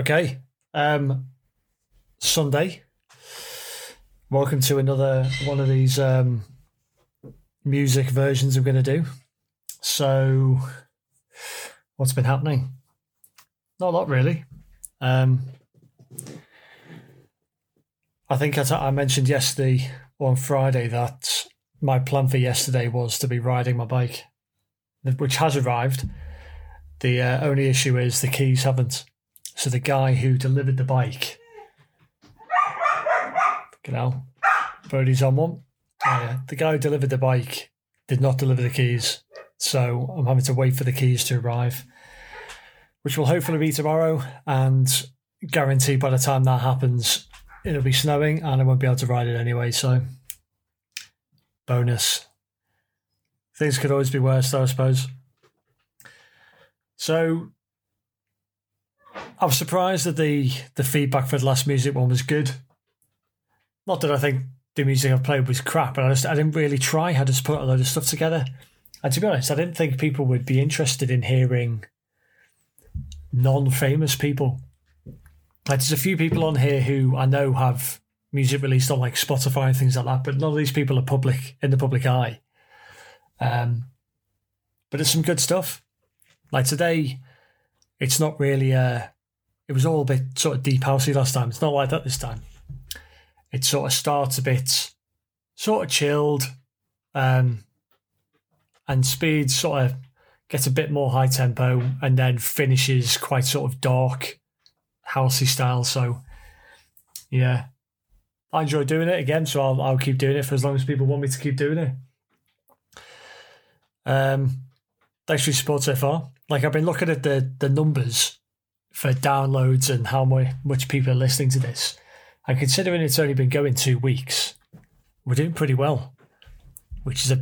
Okay. Sunday. Welcome to another one of these music versions I'm going to do. So, what's been happening? Not a lot, really. I think I mentioned yesterday on Friday that my plan for yesterday was to be riding my bike, which has arrived. The only issue is the keys haven't. So the guy who delivered the bike... You know, Brody's on one. The guy who delivered the bike did not deliver the keys, so I'm having to wait for the keys to arrive, which will hopefully be tomorrow, and guaranteed by the time that happens, it'll be snowing and I won't be able to ride it anyway, so bonus. Things could always be worse though, I suppose. So I'm surprised that the feedback for the last music one was good. Not that I think the music I've played was crap, but I didn't really try. I just put a load of stuff together. And to be honest, I didn't think people would be interested in hearing non-famous people. Like, there's a few people on here who I know have music released on like Spotify and things like that, but none of these people are public in the public eye. But there's some good stuff. Like today, it's not really... it was all a bit sort of deep housey last time. It's not like that this time. It sort of starts a bit sort of chilled, and Speed sort of gets a bit more high tempo and then finishes quite sort of dark, housey style. So, yeah, I enjoy doing it again, so I'll keep doing it for as long as people want me to keep doing it. Thanks for your support so far. Like, I've been looking at the numbers for downloads and how much people are listening to this. And considering it's only been going 2 weeks, we're doing pretty well, which is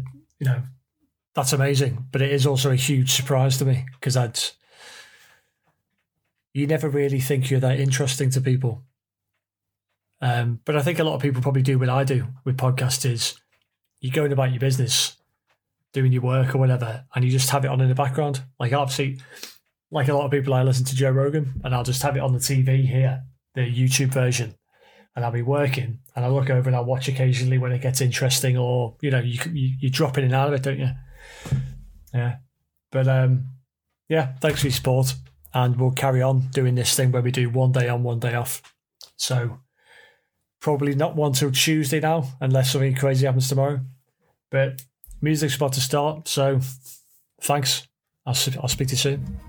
that's amazing. But it is also a huge surprise to me, because you never really think you're that interesting to people. But I think a lot of people probably do what I do with podcasts is you're going about your business, doing your work or whatever, and you just have it on in the background. Like obviously, like a lot of people, I listen to Joe Rogan and I'll just have it on the TV here, the YouTube version. And I'll be working, and I look over and I'll watch occasionally when it gets interesting, or you drop in and out of it, don't you? Yeah, but yeah, thanks for your support, and we'll carry on doing this thing where we do one day on, one day off. So probably not one till Tuesday now, unless something crazy happens tomorrow. But music's about to start, so thanks. I'll speak to you soon.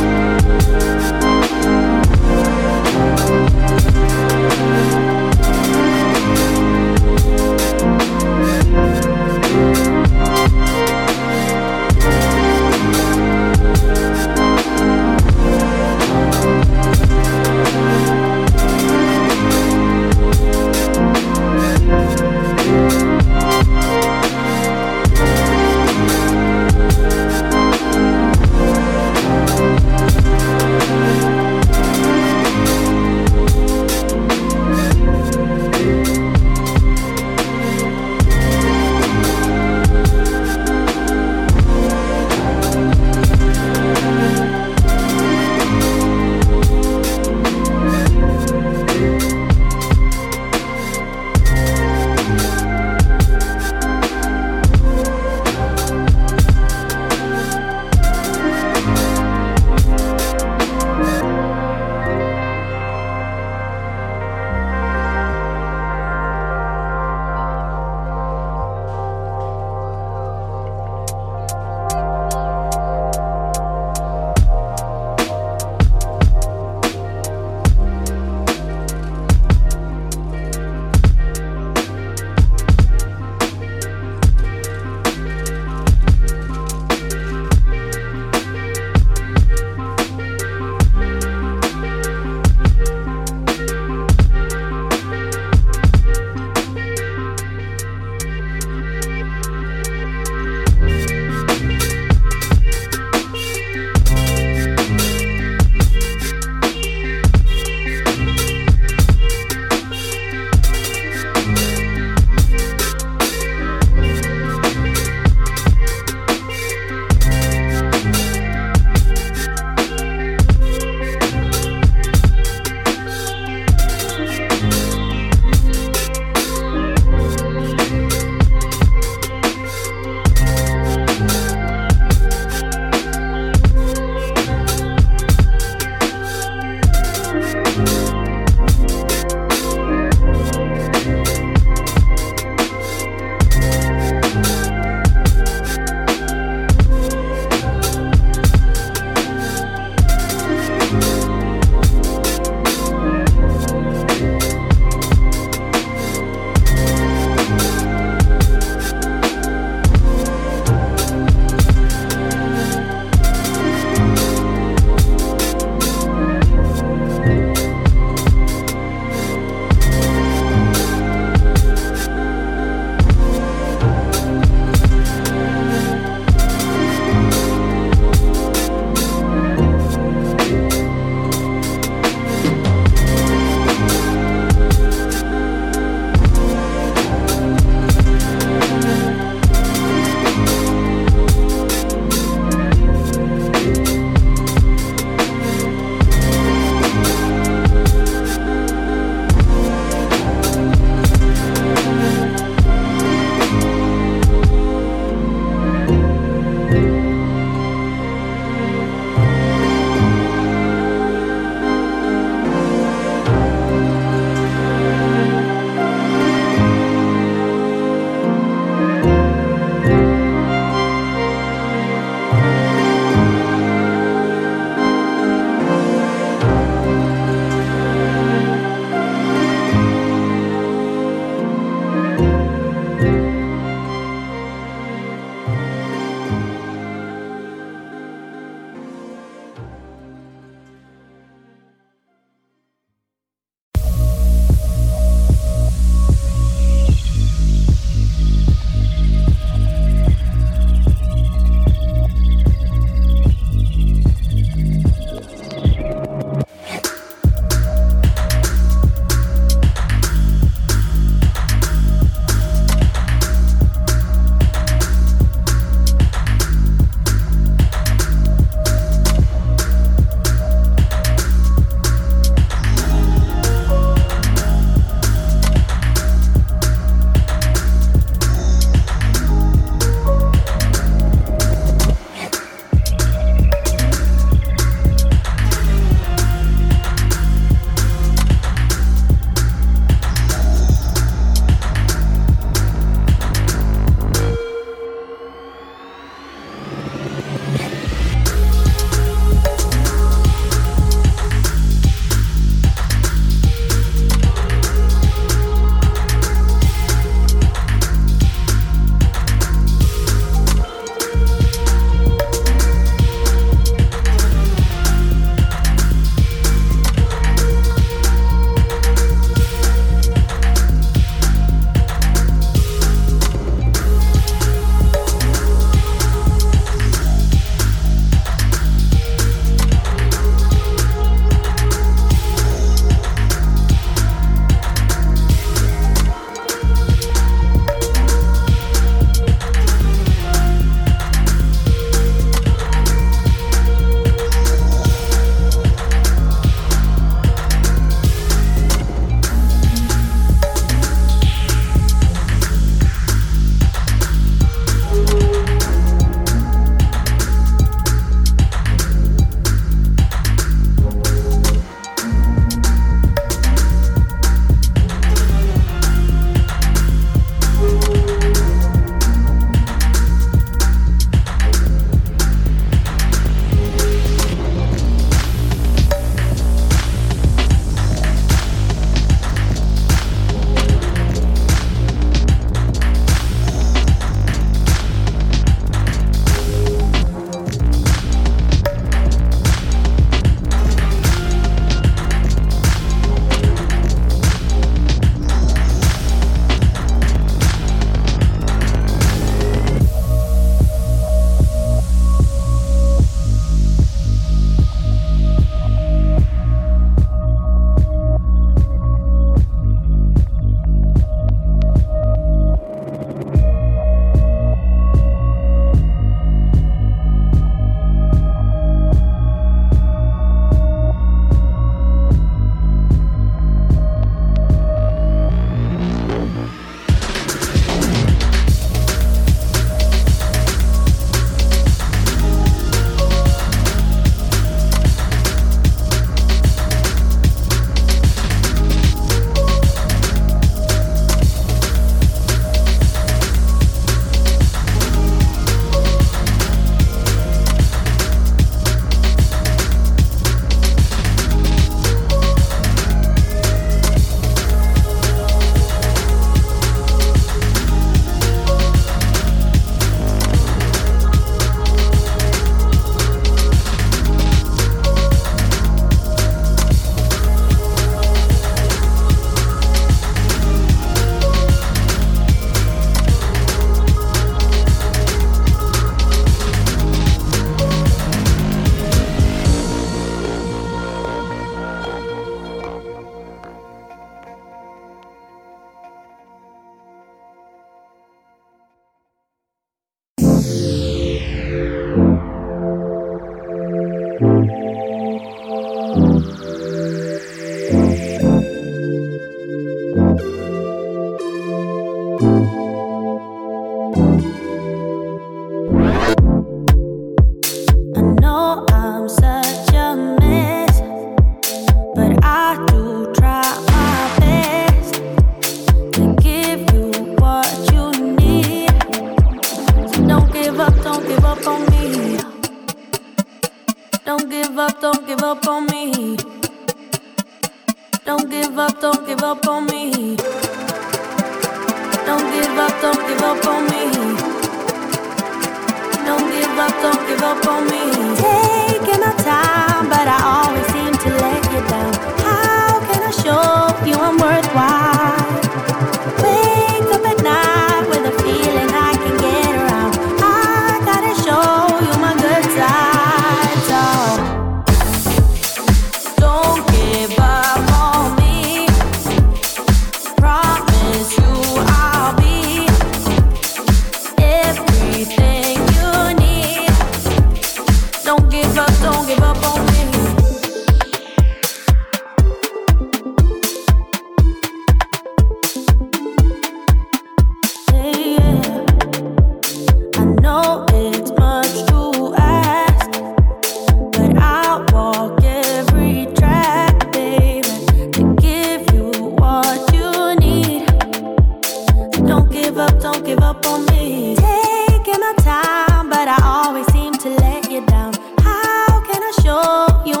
You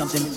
something.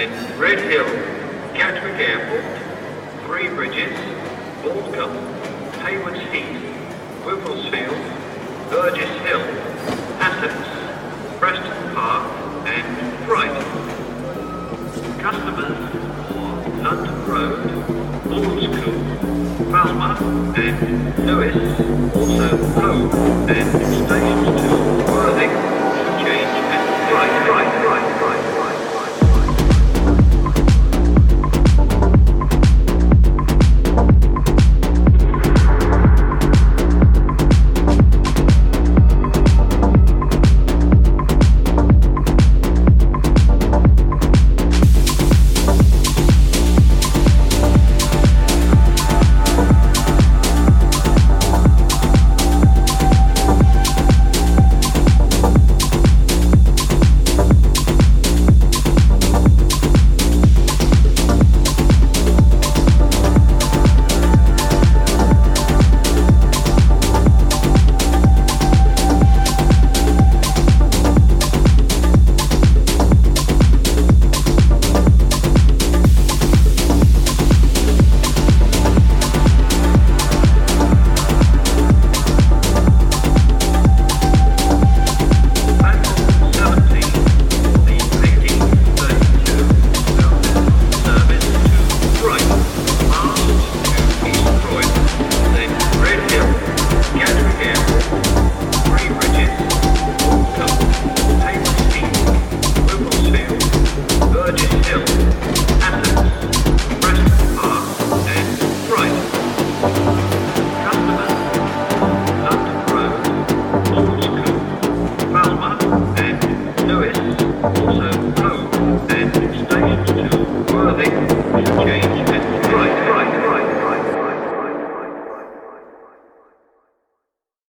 Then Red Hill, Gatwick Airport, Three Bridges, Baldcombe, Haywards Heath, Wimblesfield, Burgess Hill, Athens, Preston Park and Brighton. Customers for London Road, Ald's Court, Falmer and Lewis, also home.